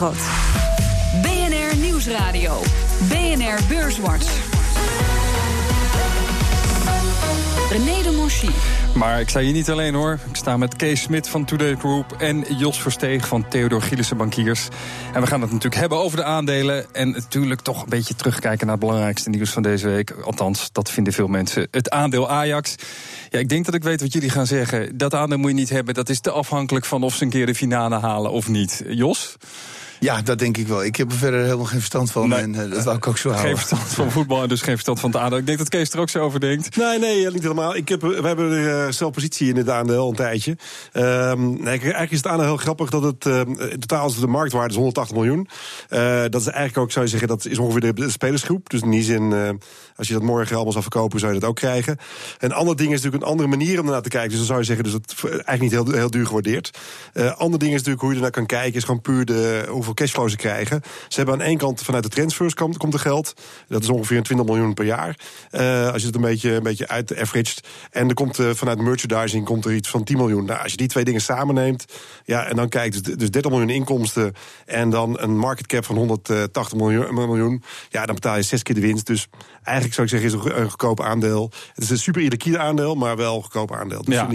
Groot. BNR Nieuwsradio. BNR Beurswatch. René de Monchy. Maar ik sta hier niet alleen hoor. Ik sta met Kees Smit van Today Group en Jos Versteeg van Theodoor Gilissen Bankiers. En we gaan het natuurlijk hebben over de aandelen. En natuurlijk toch een beetje terugkijken naar het belangrijkste nieuws van deze week. Althans, dat vinden veel mensen. Het aandeel Ajax. Ja, ik denk dat ik weet wat jullie gaan zeggen. Dat aandeel moet je niet hebben. Dat is te afhankelijk van of ze een keer de finale halen of niet. Jos? Ja, dat denk ik wel. Ik heb er verder helemaal geen verstand van. Nee, en dat wou ik ook zo houden. Geen verstand van voetbal en dus geen verstand van het aandeel. Ik denk dat Kees er ook zo over denkt. Nee, niet helemaal. We hebben er zelf positie in het aandeel al een tijdje. Eigenlijk is het aandeel heel grappig dat het in totaal is de marktwaarde is 180 miljoen. Dat is eigenlijk ook, zou je zeggen, dat is ongeveer de spelersgroep. Dus in die zin, als je dat morgen allemaal zou verkopen, zou je dat ook krijgen. Een ander ding is natuurlijk een andere manier om ernaar te kijken. Dus dan zou je zeggen, dus dat eigenlijk niet heel duur gewaardeerd. Ander ding is natuurlijk hoe je ernaar kan kijken, is gewoon puur hoeveel cashflow ze krijgen. Ze hebben aan één kant vanuit de transfers komt er geld. Dat is ongeveer 20 miljoen per jaar. Als je het een beetje uit averaged. En er komt vanuit merchandising komt er iets van 10 miljoen. Nou, als je die twee dingen samenneemt, ja, en dan kijkt dus 30 miljoen inkomsten en dan een market cap van 180 miljoen. Ja, dan betaal je 6 keer de winst. Dus eigenlijk zou ik zeggen, is het een goedkoop aandeel. Het is een super illiquide aandeel, maar wel een goedkoop aandeel. Dus ja,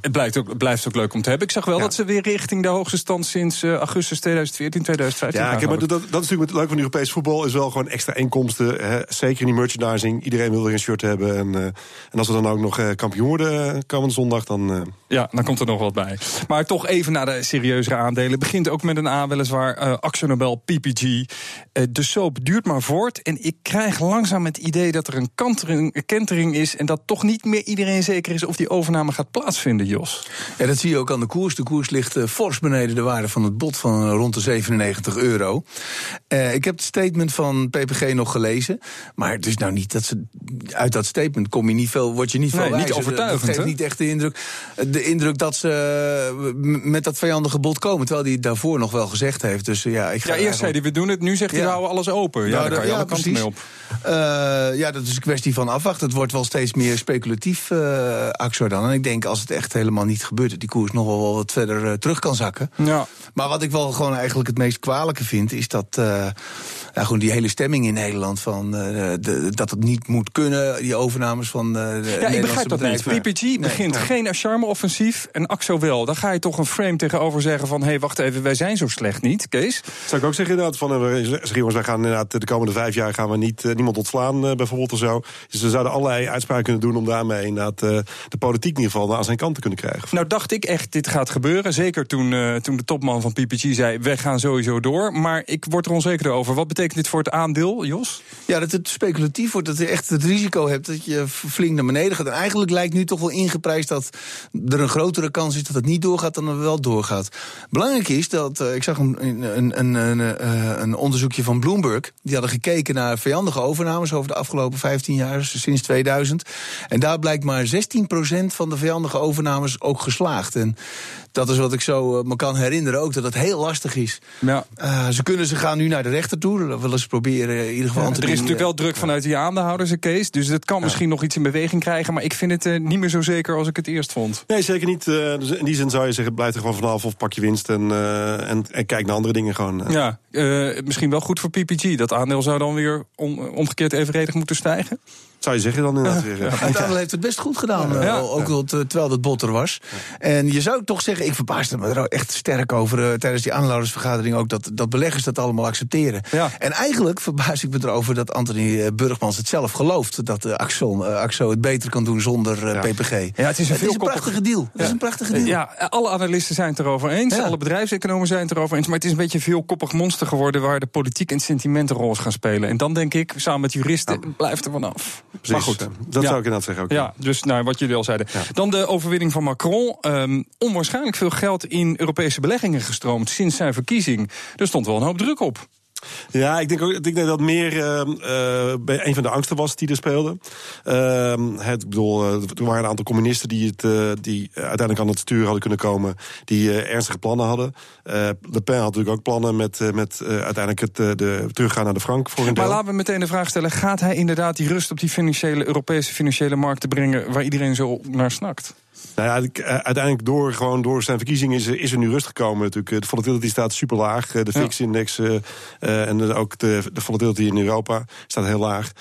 het blijft ook leuk om te hebben. Ik zag wel dat ze weer richting de hoogste stand sinds augustus 2014. 2015. Ja, maar dat is natuurlijk het leuke van Europees voetbal, is wel gewoon extra inkomsten. Hè, zeker in die merchandising. Iedereen wil weer een shirt hebben. En als we dan ook nog kampioen worden komende zondag, dan... Ja, dan komt er nog wat bij. Maar toch even naar de serieuzere aandelen. Begint ook met een A, weliswaar. Akzo Nobel, PPG. De soap duurt maar voort. En ik krijg langzaam het idee dat er een kentering is en dat toch niet meer iedereen zeker is of die overname gaat plaatsvinden, Jos. Ja, dat zie je ook aan de koers. De koers ligt fors beneden de waarde van het bod van rond de 7,90 euro. Ik heb het statement van PPG nog gelezen. Maar het is nou niet dat ze... Uit dat statement word je niet veel wijzer. Niet overtuigend. Dat geeft niet echt de indruk dat ze met dat vijandige bod komen. Terwijl hij het daarvoor nog wel gezegd heeft. Dus ja, eerst zei hij, we doen het. Nu zegt hij, we houden alles open. Ja, daar kan je alle kanten mee op. Dat is een kwestie van afwachten. Het wordt wel steeds meer speculatief, Akzo dan. En ik denk, als het echt helemaal niet gebeurt, dat die koers nog wel wat verder terug kan zakken. Ja. Maar wat ik wel gewoon eigenlijk het meest kwalijke vind, is dat gewoon die hele stemming in Nederland van dat het niet moet kunnen, die overnames van de ja, ik begrijp dat bedrijven. Niet. PPG begint geen charme-offensief en Akzo wel. Dan ga je toch een frame tegenover zeggen van, hey, wacht even, wij zijn zo slecht niet, Kees? Zou ik ook zeggen inderdaad van, jongens, wij gaan inderdaad de komende 5 jaar gaan we niemand ontslaan bijvoorbeeld of zo. Dus we zouden allerlei uitspraken kunnen doen om daarmee inderdaad de politiek in ieder geval aan zijn kant te kunnen krijgen. Nou dacht ik echt, dit gaat gebeuren. Zeker toen de topman van PPG zei, wij gaan sowieso door, maar ik word er onzeker over. Wat betekent dit voor het aandeel, Jos? Ja, dat het speculatief wordt, dat je echt het risico hebt dat je flink naar beneden gaat. En eigenlijk lijkt nu toch wel ingeprijsd dat er een grotere kans is dat het niet doorgaat dan dat het wel doorgaat. Belangrijk is dat, ik zag een onderzoekje van Bloomberg, die hadden gekeken naar vijandige overnames over de afgelopen 15 jaar, sinds 2000. En daar blijkt maar 16% van de vijandige overnames ook geslaagd. En dat is wat ik zo me kan herinneren ook, dat het heel lastig is. Ja. Ze gaan nu naar de rechter toe. Dat willen ze proberen in ieder geval aan te doen. Er is natuurlijk wel druk vanuit die aandeelhouders, Kees. Dus dat kan misschien nog iets in beweging krijgen. Maar ik vind het niet meer zo zeker als ik het eerst vond. Nee, zeker niet. Dus in die zin zou je zeggen, blijf er gewoon vanaf of pak je winst en kijk naar andere dingen gewoon. Ja, misschien wel goed voor PPG. Dat aandeel zou dan weer omgekeerd evenredig moeten stijgen. Zou je zeggen dan inderdaad weer. Uiteindelijk heeft het best goed gedaan, ook terwijl dat bot er was. Ja. En je zou toch zeggen, ik verbaasde me er echt sterk over tijdens die aandeelhoudersvergadering ook, dat beleggers dat allemaal accepteren. Ja. En eigenlijk verbaas ik me erover dat Anthony Burgmans het zelf gelooft, dat Akzo het beter kan doen zonder PPG. Ja, het is een prachtige deal. Ja. Het is een prachtige deal. Ja, alle analisten zijn het erover eens, alle bedrijfseconomen zijn het erover eens, maar het is een beetje een veelkoppig monster geworden waar de politiek en sentimenten roles gaan spelen. En dan denk ik, samen met juristen, blijft er vanaf. Precies. Maar goed, dat zou ik inderdaad zeggen ook. Ja, dus wat jullie al zeiden. Ja. Dan de overwinning van Macron. Onwaarschijnlijk veel geld in Europese beleggingen gestroomd sinds zijn verkiezing. Er stond wel een hoop druk op. Ja, ik denk dat meer een van de angsten was die er speelde. Er waren een aantal communisten die uiteindelijk aan het stuur hadden kunnen komen, die ernstige plannen hadden. Le Pen had natuurlijk ook plannen met uiteindelijk de teruggaan naar de frank voor een deel. Maar laten we meteen de vraag stellen, gaat hij inderdaad die rust op die Europese financiële markten brengen waar iedereen zo naar snakt? Nou ja, uiteindelijk door zijn verkiezingen is er nu rust gekomen natuurlijk. De volatility staat super laag. De VIX-index en ook de volatility in Europa staat heel laag.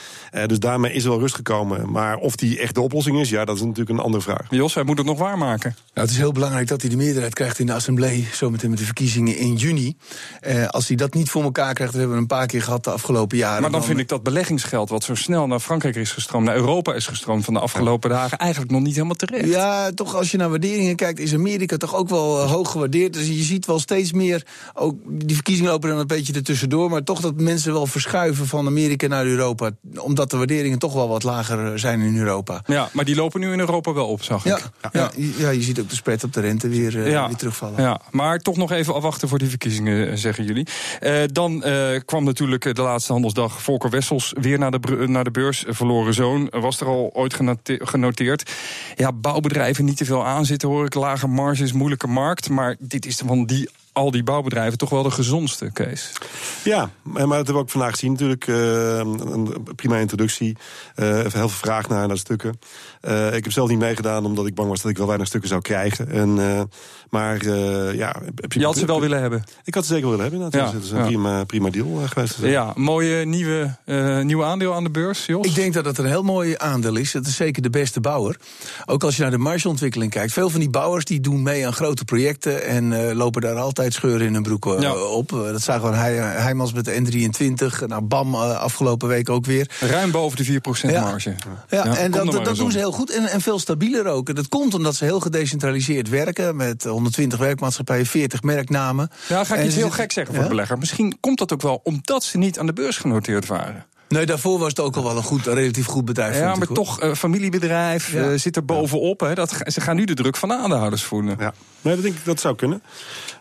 Dus daarmee is er wel rust gekomen. Maar of die echt de oplossing is, ja, dat is natuurlijk een andere vraag. Jos, hij moet het nog waarmaken. Nou, het is heel belangrijk dat hij de meerderheid krijgt in de Assemblee, zometeen met de verkiezingen in juni. Als hij dat niet voor elkaar krijgt, dat hebben we een paar keer gehad de afgelopen jaren. Maar dan vind ik dat beleggingsgeld wat zo snel naar Frankrijk is gestroomd, naar Europa is gestroomd van de afgelopen dagen, eigenlijk nog niet helemaal terecht. Ja, toch als je naar waarderingen kijkt, is Amerika toch ook wel hoog gewaardeerd. Dus je ziet wel steeds meer, ook die verkiezingen lopen dan een beetje ertussendoor, maar toch dat mensen wel verschuiven van Amerika naar Europa, omdat de waarderingen toch wel wat lager zijn in Europa. Ja, maar die lopen nu in Europa wel op, zag ik. Ja, je ziet ook de spread op de rente weer terugvallen. Ja, maar toch nog even afwachten voor die verkiezingen, zeggen jullie. Dan kwam natuurlijk de laatste handelsdag Volker Wessels weer naar de beurs. Verloren zoon, was er al ooit genoteerd. Ja, bouwbedrijven niet te veel aanzitten, hoor ik. Lage marges, moeilijke markt. Maar dit is van die al die bouwbedrijven toch wel de gezondste, Kees. Ja, maar dat hebben we ook vandaag gezien natuurlijk. Een prima introductie. Even heel veel vraag naar stukken. Ik heb zelf niet meegedaan, omdat ik bang was dat ik wel weinig stukken zou krijgen. Maar je had ze wel willen hebben? Ik had ze zeker willen hebben. Dat is een prima deal geweest. Ja, mooie nieuwe aandeel aan de beurs, Jos? Ik denk dat het een heel mooi aandeel is. Het is zeker de beste bouwer. Ook als je naar de margeontwikkeling kijkt. Veel van die bouwers die doen mee aan grote projecten en lopen daar altijd scheuren in hun broek op. Dat zagen we Heijmans met de N23. Nou, BAM afgelopen week ook weer. Ruim boven de 4% marge. Ja, en dat doen ze heel goed. En veel stabieler ook. En dat komt omdat ze heel gedecentraliseerd werken. Met 120 werkmaatschappijen, 40 merknamen. Ja, ga ik iets heel gek zeggen voor de belegger. Misschien komt dat ook wel omdat ze niet aan de beurs genoteerd waren. Nee, daarvoor was het ook al wel een relatief goed bedrijf. Ja, maar toch, familiebedrijf zit er bovenop. Hè, ze gaan nu de druk van de aandeelhouders voelen. Ja. Nee, dat denk ik, dat zou kunnen.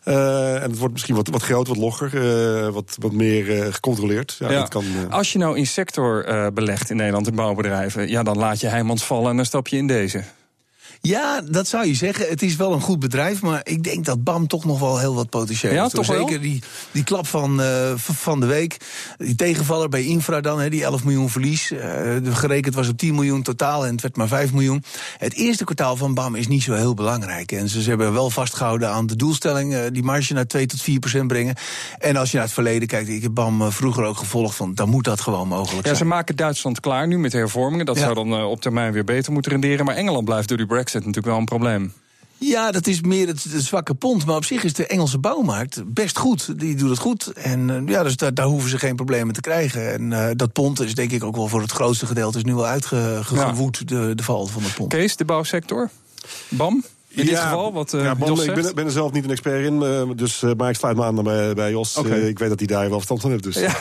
En het wordt misschien wat groter, wat logger, wat meer gecontroleerd. Ja, ja. Als je nou in sector belegt in Nederland, in bouwbedrijven, ja, dan laat je Heijmans vallen en dan stap je in deze. Ja, dat zou je zeggen. Het is wel een goed bedrijf, maar ik denk dat BAM toch nog wel heel wat potentieel heeft. Toch zeker wel? Die klap van de week. Die tegenvaller bij Infra dan, die 11 miljoen verlies. Gerekend was op 10 miljoen totaal en het werd maar 5 miljoen. Het eerste kwartaal van BAM is niet zo heel belangrijk. En ze hebben wel vastgehouden aan de doelstelling, die marge naar 2-4% brengen. En als je naar het verleden kijkt, ik heb BAM vroeger ook gevolgd, van dan moet dat gewoon mogelijk zijn. Ja, ze maken Duitsland klaar nu met hervormingen. Dat zou dan op termijn weer beter moeten renderen. Maar Engeland blijft door die Brexit natuurlijk wel een probleem. Ja, dat is meer het zwakke pond. Maar op zich is de Engelse bouwmarkt best goed. Die doet het goed. En dus daar hoeven ze geen problemen te krijgen. En dat pond is denk ik ook wel voor het grootste gedeelte is nu wel uitgewoed, de val van het pond. Kees, de bouwsector? BAM? In dit geval, wat Jos zegt? Ik ben er zelf niet een expert in, dus maar ik sluit me aan bij Jos. Okay. Ik weet dat hij daar wel verstand van heeft. Dus. Ja,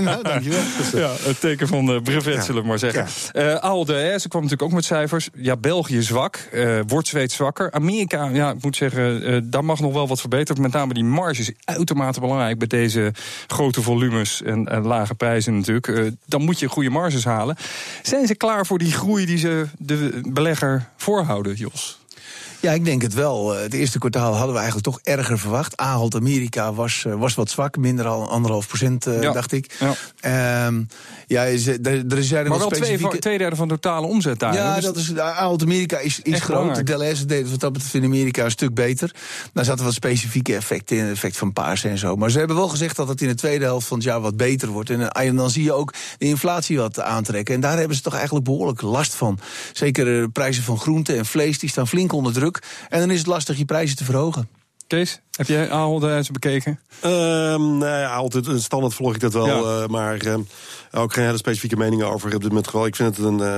nou, dankjewel. Ja, het teken van brevet, zullen we maar zeggen. Ja. Ahold Delhaize, ze kwam natuurlijk ook met cijfers. Ja, België zwak, wordt Zweeds zwakker. Amerika, ja, ik moet zeggen, daar mag nog wel wat verbeteren. Met name die marge is uitermate belangrijk bij deze grote volumes en lage prijzen natuurlijk. Dan moet je goede marges halen. Zijn ze klaar voor die groei die ze de belegger voorhouden, Jos? Ja, ik denk het wel. Het eerste kwartaal hadden we eigenlijk toch erger verwacht. Ahold Amerika was wat zwak, minder dan 1,5%, dacht ik. Ja. Er zijn er maar wel specifieke, 2/3 van de totale omzet daar. Ja, dus dat is, Ahold Amerika is groot. DLS deed wat dat betreft in Amerika een stuk beter. Daar zaten wat specifieke effecten in, effect van paarse en zo. Maar ze hebben wel gezegd dat het in de tweede helft van het jaar wat beter wordt. En dan zie je ook de inflatie wat aantrekken. En daar hebben ze toch eigenlijk behoorlijk last van. Zeker de prijzen van groente en vlees, die staan flink onder druk. En dan is het lastig je prijzen te verhogen. Kees, heb jij Ahold Delhaize bekeken? Altijd standaard volg ik dat wel. Ja. Maar ook geen hele specifieke meningen over op dit moment. Ik vind het een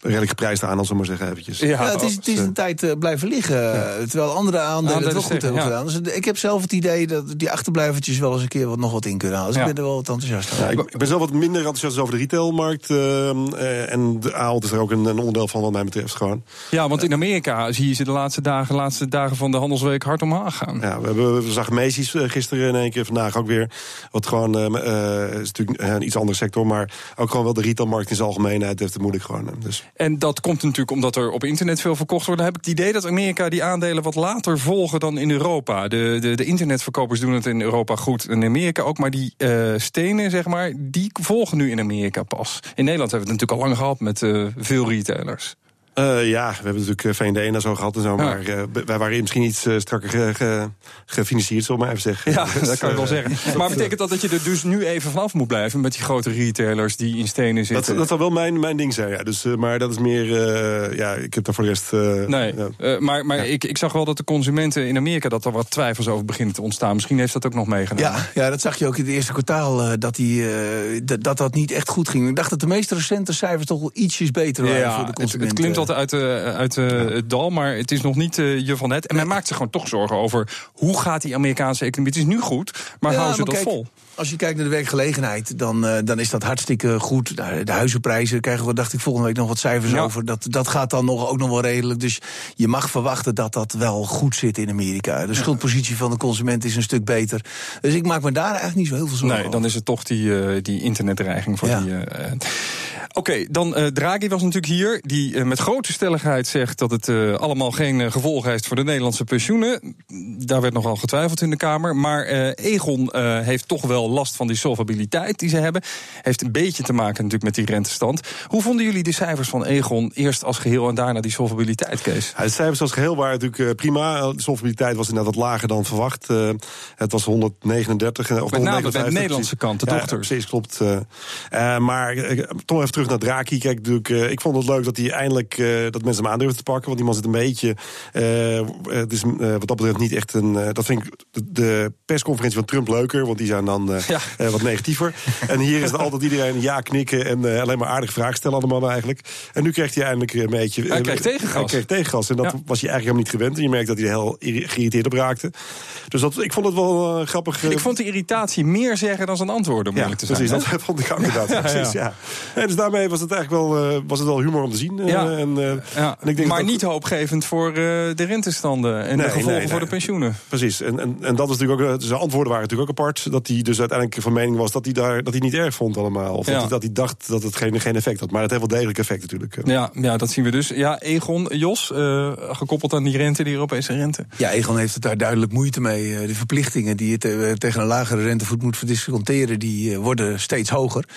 redelijk geprijsde aandeel, zullen we maar zeggen. Eventjes. Ja, het is een tijd blijven liggen. Ja. Terwijl andere aandelen het wel goed hebben gedaan. Dus ik heb zelf het idee dat die achterblijvertjes wel eens een keer nog wat in kunnen halen. Dus ik ben er wel wat enthousiast over. Ja, ik ben zelf wat minder enthousiast over de retailmarkt. En de Ahold is er ook een onderdeel van, wat mij betreft. Gewoon. Ja, want in Amerika zie je ze de laatste dagen van de handelsweek hard omhoog gaan. Ja, we zagen Macy's gisteren in één keer, vandaag ook weer. Wat gewoon is natuurlijk een iets andere sector, maar ook gewoon wel de retailmarkt in zijn algemeenheid heeft het moeilijk gewoon. Dus. En dat komt natuurlijk omdat er op internet veel verkocht wordt. Dan heb ik het idee dat Amerika die aandelen wat later volgen dan in Europa. De internetverkopers doen het in Europa goed en in Amerika ook, maar die stenen, zeg maar, die volgen nu in Amerika pas. In Nederland hebben we het natuurlijk al lang gehad met veel retailers. Ja, we hebben natuurlijk V&D en zo gehad en zo. Maar wij waren misschien iets strakker gefinancierd, zal ik maar even zeggen. Ja, dus, dat kan ik wel zeggen. Maar betekent dat dat je er dus nu even vanaf moet blijven met die grote retailers die in stenen zitten? Dat zal wel mijn ding zijn, ja. Dus, maar dat is meer... ik heb daar voor de rest... Ik zag wel dat de consumenten in Amerika dat er wat twijfels over beginnen te ontstaan. Misschien heeft dat ook nog meegenomen. Ja, dat zag je ook in het eerste kwartaal, dat niet echt goed ging. Ik dacht dat de meest recente cijfers toch wel ietsjes beter waren voor de consumenten. Het klimt altijd uit het dal, maar het is nog niet je van het. En men maakt zich gewoon toch zorgen over hoe gaat die Amerikaanse economie. Het is nu goed, maar houden ze dat vol? Als je kijkt naar de werkgelegenheid, dan is dat hartstikke goed. De huizenprijzen krijgen we, dacht ik, volgende week nog wat cijfers over. Dat gaat dan ook nog wel redelijk. Dus je mag verwachten dat wel goed zit in Amerika. De schuldpositie van de consument is een stuk beter. Dus ik maak me daar eigenlijk niet zo heel veel zorgen over. Dan is het toch die internetdreiging voor die... Oké, dan Draghi was natuurlijk hier. Die met grote stelligheid zegt dat het allemaal geen gevolgen heeft voor de Nederlandse pensioenen. Daar werd nogal getwijfeld in de Kamer. Maar Aegon heeft toch wel last van die solvabiliteit die ze hebben. Heeft een beetje te maken natuurlijk met die rentestand. Hoe vonden jullie de cijfers van Aegon eerst als geheel en daarna die solvabiliteit, Kees? Ja, de cijfers als geheel waren natuurlijk prima. De solvabiliteit was inderdaad wat lager dan verwacht. Het was 139. Of met name bij de Nederlandse kant, de dochter. Ja, precies, klopt. Maar toch even terug naar Draghi. Kijk, ik vond het leuk dat hij eindelijk dat mensen hem aandurven te pakken. Want die man zit een beetje... het is wat dat betreft niet echt een... dat vind ik de persconferentie van Trump leuker. Want die zijn dan wat negatiever. En hier is het altijd iedereen ja knikken en alleen maar aardig vragen stellen aan de man eigenlijk. En nu krijgt hij eindelijk een beetje... Hij kreeg tegengas. En dat was hij eigenlijk helemaal niet gewend. En je merkt dat hij er heel geïrriteerd op raakte. Dus ik vond het wel grappig. Ik vond de irritatie meer zeggen dan zijn antwoorden, om eerlijk te zijn. Precies, dat vond ik ook inderdaad. Ja. En dus daarmee was het eigenlijk wel, humor om te zien. En ik denk maar niet hoopgevend voor de rentestanden en de gevolgen voor de pensioenen. Precies, en dat is natuurlijk ook... Zijn antwoorden waren natuurlijk ook apart. Dat hij dus uiteindelijk van mening was dat hij niet erg vond allemaal. Of dat hij dacht dat het geen effect had. Maar het heeft wel degelijk effect natuurlijk. Ja, dat zien we dus. Ja, Aegon, Jos, gekoppeld aan die Europese rente. Ja, Aegon heeft het daar duidelijk moeite mee. De verplichtingen die je tegen een lagere rentevoet moet verdisconteren, die worden steeds hoger.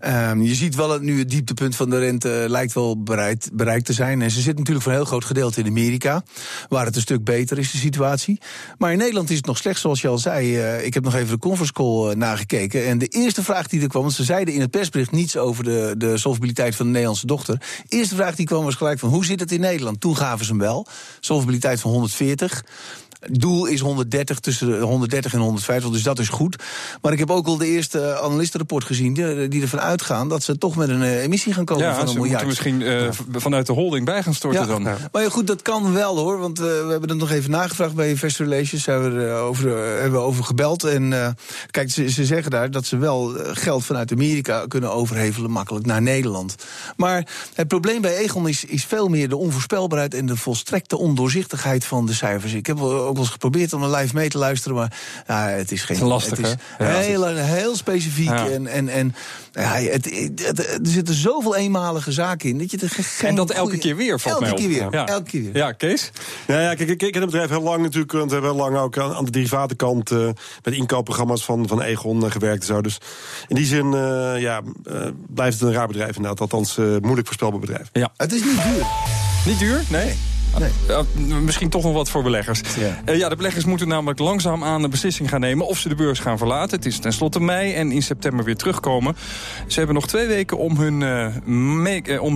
Ja. Je ziet wel dat nu het dieptepunt van de rente lijkt wel bereikt te zijn. En ze zit natuurlijk voor een heel groot gedeelte in Amerika, waar het een stuk beter is, de situatie. Maar in Nederland is het nog slecht, zoals je al zei. Ik heb nog even de conference call nagekeken. En de eerste vraag die er kwam, want ze zeiden in het persbericht niets over de solvabiliteit van de Nederlandse dochter. De eerste vraag die kwam was gelijk van hoe zit het in Nederland? Toen gaven ze hem wel. Solvabiliteit van 140. Doel is 130, tussen de 130 en 150, dus dat is goed. Maar ik heb ook al de eerste analistenrapport gezien die ervan uitgaan dat ze toch met een emissie gaan komen van 1 miljard. Ja, ze moeten misschien vanuit de holding bij gaan storten dan. Ja. Maar goed, dat kan wel hoor, want we hebben het nog even nagevraagd bij Investor Relations, hebben we over gebeld. En kijk, ze zeggen daar dat ze wel geld vanuit Amerika kunnen overhevelen makkelijk naar Nederland. Maar het probleem bij Aegon is veel meer de onvoorspelbaarheid en de volstrekte ondoorzichtigheid van de cijfers. Ik heb ook wel eens geprobeerd om er live mee te luisteren, maar het is geen... Lastig, het is heel specifiek. Ja. Er zitten zoveel eenmalige zaken in dat je elke keer weer valt mij op. Elke keer weer. Ja, Kees? Nou ja, kijk, ik ken het bedrijf heel lang natuurlijk, want we hebben heel lang ook aan de derivatenkant met inkoopprogramma's van Aegon gewerkt en zo. Dus in die zin blijft het een raar bedrijf inderdaad, althans moeilijk voorspelbaar bedrijf. Ja. Het is niet duur. Niet duur? Nee. Misschien toch nog wat voor beleggers. Ja. De beleggers moeten namelijk langzaamaan een beslissing gaan nemen of ze de beurs gaan verlaten. Het is tenslotte mei en in september weer terugkomen. Ze hebben nog 2 weken om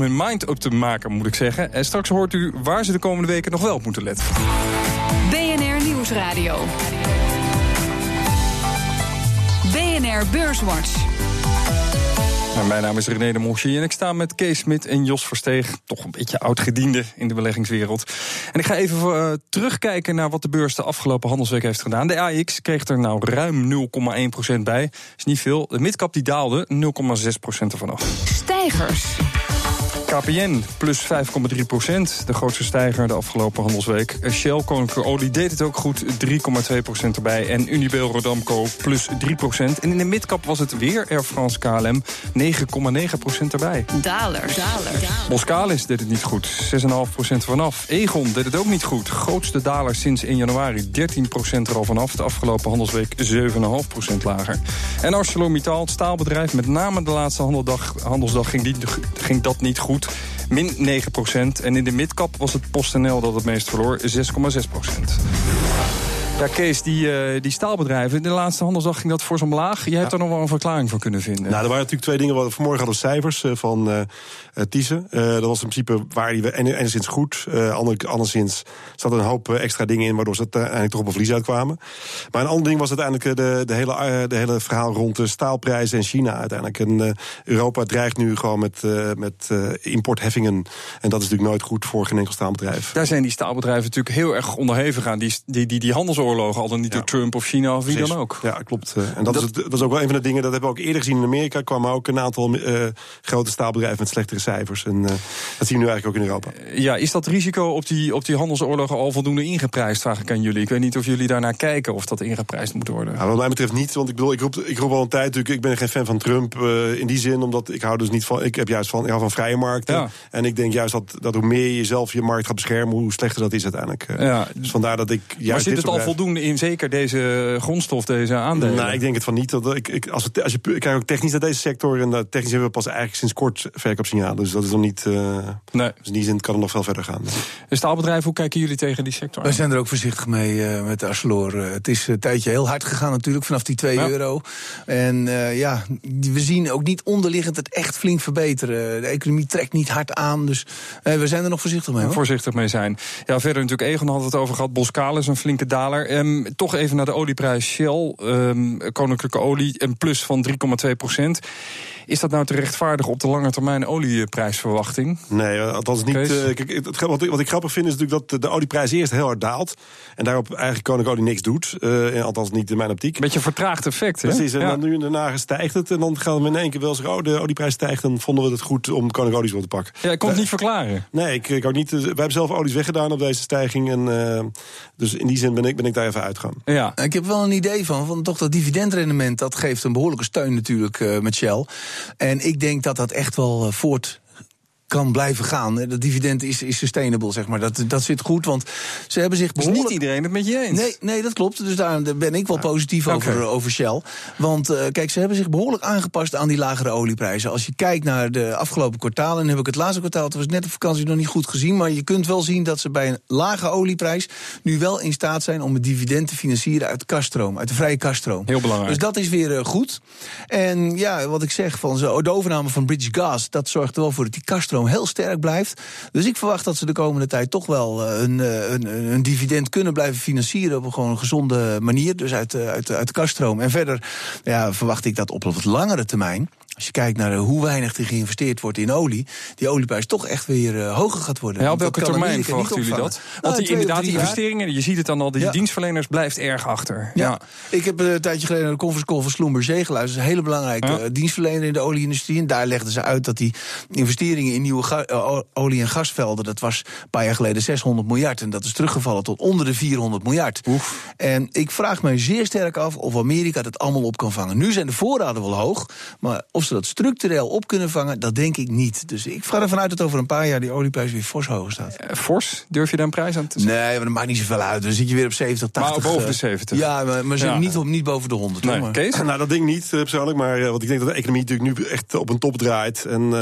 hun mind up te maken, moet ik zeggen. En straks hoort u waar ze de komende weken nog wel op moeten letten. BNR Nieuwsradio. BNR Beurswatch. Mijn naam is René de Monchy en ik sta met Kees Smit en Jos Versteeg. Toch een beetje oud-gediende in de beleggingswereld. En ik ga even terugkijken naar wat de beurs de afgelopen handelsweek heeft gedaan. De AEX kreeg er nou ruim 0,1% bij. Is niet veel. De midcap die daalde 0,6% ervan af. Stijgers. KPN plus 5,3%. De grootste stijger de afgelopen handelsweek. Shell, Koninklijke Olie, deed het ook goed. 3,2% erbij. En Unibel Rodamco plus 3%. En in de midcap was het weer Air France KLM. 9,9% erbij. Dalers. Boskalis deed het niet goed. 6,5% vanaf. Aegon deed het ook niet goed. Grootste daler sinds 1 januari. 13% er al vanaf. De afgelopen handelsweek 7,5% lager. En ArcelorMittal, het staalbedrijf, met name de laatste handelsdag ging dat niet goed. min 9%. En in de midcap was het PostNL dat het meest verloor, 6,6%. Ja, Kees, die staalbedrijven, in de laatste handelsdag ging dat voor zo'n laag. Jij hebt daar nog wel een verklaring voor kunnen vinden. Nou, er waren natuurlijk twee dingen. Vanmorgen hadden we cijfers van Thyssen. Dat was in principe waar die enigszins goed. Anderszins zat een hoop extra dingen in, waardoor ze uiteindelijk toch op een verlies uitkwamen. Maar een ander ding was uiteindelijk de hele verhaal rond de staalprijzen en China uiteindelijk. En Europa dreigt nu gewoon met importheffingen. En dat is natuurlijk nooit goed voor geen enkel staalbedrijf. Daar zijn die staalbedrijven natuurlijk heel erg onderhevig aan. Die handelsoorlogen. Al dan niet door Trump of China of wie dan ook. Ja, klopt. En dat is ook wel een van de dingen, dat hebben we ook eerder gezien in Amerika. Kwamen ook een aantal grote staalbedrijven met slechtere cijfers. En dat zien we nu eigenlijk ook in Europa. Ja, is dat risico op die handelsoorlogen al voldoende ingeprijsd, vraag ik aan jullie. Ik weet niet of jullie daarnaar kijken of dat ingeprijsd moet worden. Ja, wat mij betreft niet, want ik roep al een tijd natuurlijk, ik ben geen fan van Trump in die zin, omdat ik hou dus niet van, ik hou van vrije markten. Ja. En ik denk juist dat hoe meer je jezelf je markt gaat beschermen, hoe slechter dat is uiteindelijk. Dus vandaar dat ik juist maar zit dit het al voldoen in zeker deze grondstof, deze aandelen? Nou, ik denk het van niet. Ik kijk ook technisch naar deze sector. En technisch hebben we pas eigenlijk sinds kort verkoopsignalen. Dus dat is nog niet... Nee. Dus in die zin kan het nog veel verder gaan. De staalbedrijven, hoe kijken jullie tegen die sector? Wij zijn er ook voorzichtig mee met Arcelor. Het is een tijdje heel hard gegaan natuurlijk, vanaf die €2. En we zien ook niet onderliggend het echt flink verbeteren. De economie trekt niet hard aan. Dus we zijn er nog voorzichtig mee. Hoor. Voorzichtig mee zijn. Ja, verder natuurlijk Aegon had het over gehad. Boskalis, een flinke daling. Toch even naar de olieprijs Shell, Koninklijke Olie, een plus van 3,2%. Is dat nou te rechtvaardigen op de lange termijn olieprijsverwachting? Nee, althans niet. Wat ik grappig vind is natuurlijk dat de olieprijs eerst heel hard daalt. En daarop eigenlijk Koninklijke Olie niks doet. Althans niet in mijn optiek. Beetje vertraagd effect, hè? Precies, en dan nu en daarna stijgt het. En dan gaan we in één keer wel zeggen, de olieprijs stijgt. Dan vonden we het goed om Koninklijke Olie zo te pakken. Ja, ik kon het niet verklaren. Nee, ik ook niet. Wij hebben zelf olies weggedaan op deze stijging. En, dus in die zin ben ik daar even uitgegaan. Ja. Ik heb wel een idee van toch dat dividendrendement, dat geeft een behoorlijke steun natuurlijk met Shell. En ik denk dat echt wel voort kan blijven gaan. Dat dividend is sustainable, zeg maar. Dat zit goed, want ze hebben zich behoorlijk... Dus niet iedereen het met je eens? Nee, dat klopt. Dus daar ben ik wel positief over Shell. Want kijk, ze hebben zich behoorlijk aangepast aan die lagere olieprijzen. Als je kijkt naar de afgelopen kwartalen, en heb ik het laatste kwartaal, dat was net op vakantie, nog niet goed gezien, maar je kunt wel zien dat ze bij een lage olieprijs nu wel in staat zijn om het dividend te financieren uit de kasstroom, uit de vrije kasstroom. Heel belangrijk. Dus dat is weer goed. En ja, wat ik zeg, de overname van British Gas, dat zorgt er wel voor dat die kasstroom heel sterk blijft. Dus ik verwacht dat ze de komende tijd toch wel een dividend kunnen blijven financieren op een gezonde manier, dus uit de kasstroom. En verder verwacht ik dat op wat langere termijn, als je kijkt naar hoe weinig er geïnvesteerd wordt in olie, die olieprijs toch echt weer hoger gaat worden. Ja, op welke termijn verwachten jullie dat? Want die investeringen, je ziet het dan al, die dienstverleners blijft erg achter. Ja. Ik heb een tijdje geleden naar de conference call van Schlumberger geluisterd. Dat is een hele belangrijke dienstverlener in de olieindustrie. En daar legden ze uit dat die investeringen in nieuwe olie- en gasvelden, dat was een paar jaar geleden 600 miljard. En dat is teruggevallen tot onder de 400 miljard. Oef. En ik vraag mij zeer sterk af of Amerika dat allemaal op kan vangen. Nu zijn de voorraden wel hoog, maar of ze dat structureel op kunnen vangen, dat denk ik niet. Dus ik ga ervan uit dat over een paar jaar die olieprijs weer fors hoger staat. Fors? Durf je daar een prijs aan te zetten? Nee, maar dat maakt niet zoveel uit. Dan zit je weer op 70, 80. Maar boven de 70? Ja, maar ze niet boven de 100. Nee. Maar. Kees? Nou, dat denk ik niet persoonlijk. Maar want ik denk dat de economie natuurlijk nu echt op een top draait. En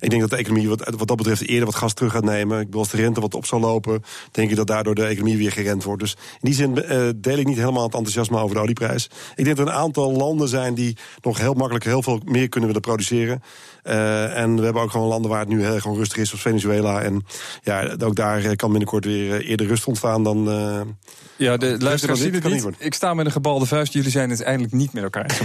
ik denk dat de economie wat dat betreft eerder wat gas terug gaat nemen. Ik bedoel, als de rente wat op zal lopen, denk ik dat daardoor de economie weer gerend wordt. Dus in die zin deel ik niet helemaal het enthousiasme over de olieprijs. Ik denk dat er een aantal landen zijn die nog heel makkelijk heel veel meer kunnen willen produceren. En we hebben ook gewoon landen waar het nu heel gewoon rustig is, zoals Venezuela. En ja, ook daar kan binnenkort weer eerder rust ontstaan dan... Ja, de luisteraars zien het niet. Ik sta met een gebalde vuist. Jullie zijn het eindelijk niet met elkaar.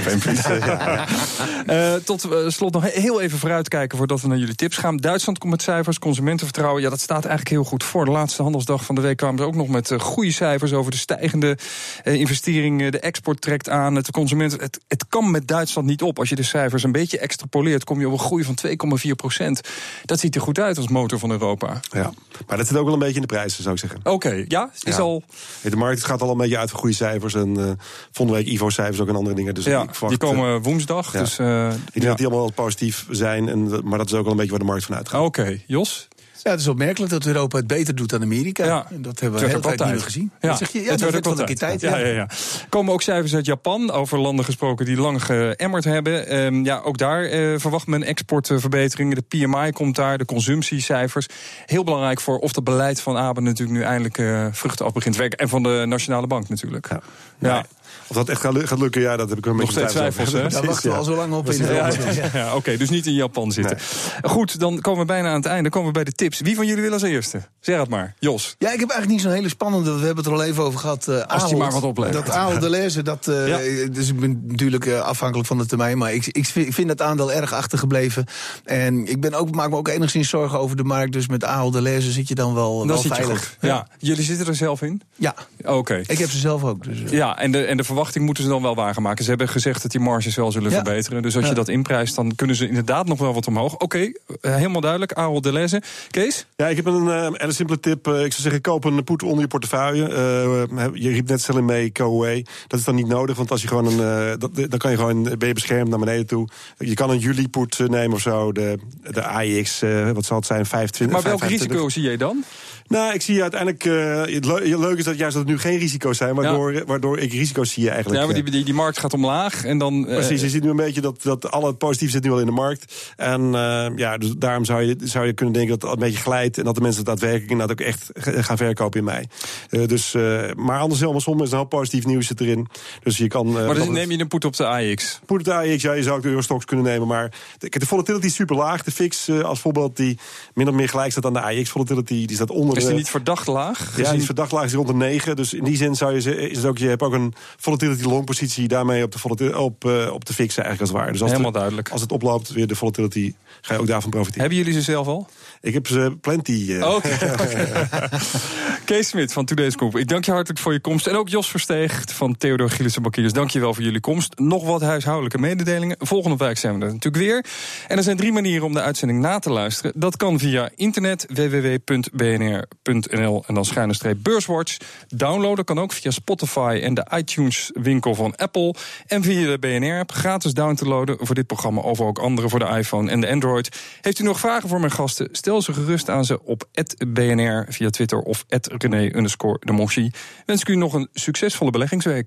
Tot slot nog heel even vooruitkijken voordat we naar jullie tips gaan. Duitsland komt met cijfers, consumentenvertrouwen. Ja, dat staat eigenlijk heel goed voor. De laatste handelsdag van de week kwamen ze ook nog met goede cijfers over de stijgende investeringen. De export trekt aan. Het consumenten. Het kan met Duitsland niet op. Als je de cijfers een beetje extrapoleert, kom je op een groei van 2,4%. Dat ziet er goed uit als motor van Europa. Ja, maar dat zit ook wel een beetje in de prijzen, zou ik zeggen. Oké, ja, is al... De markt gaat al een beetje uit voor goede cijfers. En volgende week IVO-cijfers ook en andere dingen. Dus ik verwacht, die komen woensdag. Dus, ik denk dat die allemaal wel positief zijn. Maar dat is ook wel een beetje waar de markt van uitgaat. Oké, Jos? Ja, het is opmerkelijk dat Europa het beter doet dan Amerika. Ja. En dat hebben we heel tijd niet meer gezien. Ja. Dat zeg je, ja, het werd wel een keer tijd. Ja. Ja, ja, ja. Er komen ook cijfers uit Japan, over landen gesproken die lang geëmmerd hebben. Ja, ook daar verwacht men exportverbeteringen. De PMI komt daar, de consumptiecijfers. Heel belangrijk voor of dat beleid van Abe natuurlijk nu eindelijk vruchten af begint te werken. En van de Nationale Bank natuurlijk. Ja. Ja. Of dat echt gaat lukken, ja, dat heb ik een beetje twijfels. Daar wachten we al zo lang op. Oké, dus niet in Japan zitten. Nee. Goed, dan komen we bijna aan het einde. Dan komen we bij de tips. Wie van jullie wil als eerste? Zeg het maar, Jos. Ja, ik heb eigenlijk niet zo'n hele spannende. We hebben het er al even over gehad. Als je maar wat oplevert. Dat Ahold Delhaize, dus ik ben natuurlijk afhankelijk van de termijn. Maar ik vind dat aandeel erg achtergebleven. En ik maak me ook enigszins zorgen over de markt. Dus met Ahold Delhaize zit je dan wel veilig. Ja. Jullie zitten er zelf in? Ja. Oké. Ik heb ze zelf ook. Ja, en de verwachting moeten ze dan wel waarmaken. Ze hebben gezegd dat die marges wel zullen verbeteren. Dus als je dat inprijst, dan kunnen ze inderdaad nog wel wat omhoog. Oké, helemaal duidelijk. Ahold Delhaize. Kees? Ja, ik heb een simpele tip. Ik zou zeggen, koop een put onder je portefeuille. Je riep net zelf mee, go away. Dat is dan niet nodig, want als je gewoon dan kan je gewoon, ben je beschermd naar beneden toe. Je kan een juli put nemen of zo. De AEX, wat zal het zijn, 25. Maar welk 25. Risico zie jij dan? Nou, ik zie uiteindelijk... Het leuke is dat juist dat er nu geen risico's zijn, waardoor ik risico's zie eigenlijk. Ja, maar die markt gaat omlaag en dan... Precies, je ziet nu een beetje dat al het positief zit nu al in de markt. En dus daarom zou je kunnen denken dat het een beetje glijdt en dat de mensen het daadwerkelijk inderdaad ook echt gaan verkopen in mei. Maar anders helemaal soms is een heel positief nieuws zit erin. Dus je kan... maar dus neem je een put op de AEX? Put op de AEX, ja, je zou ook de Eurostoxx kunnen nemen, maar de volatility is super laag. De fix, als voorbeeld, die min of meer gelijk staat aan de AEX volatility, die staat onder... Is die niet verdacht laag? Ja, die is verdacht laag, is rond de 9. Dus in die zin je hebt ook een volatility long positie daarmee op de fixen eigenlijk als het ware. Dus helemaal duidelijk. Als het oploopt, weer de volatility, ga je ook daarvan profiteren. Hebben jullie ze zelf al? Ik heb ze plenty. Okay. Kees Smit van Today Group, ik dank je hartelijk voor je komst. En ook Jos Versteeg van Theodoor Gilissen Bankiers, dank je wel voor jullie komst. Nog wat huishoudelijke mededelingen. Volgende week zijn we er natuurlijk weer. En er zijn 3 manieren om de uitzending na te luisteren. Dat kan via internet, www.bnr.nl en dan /Beurswatch. Downloaden kan ook via Spotify en de iTunes winkel van Apple. En via de BNR-app gratis downloaden voor dit programma of ook andere voor de iPhone en de Android. Heeft u nog vragen voor mijn gasten? Stel ze gerust aan ze op @BNR via Twitter of @René_de Monchy. Wens ik u nog een succesvolle beleggingsweek.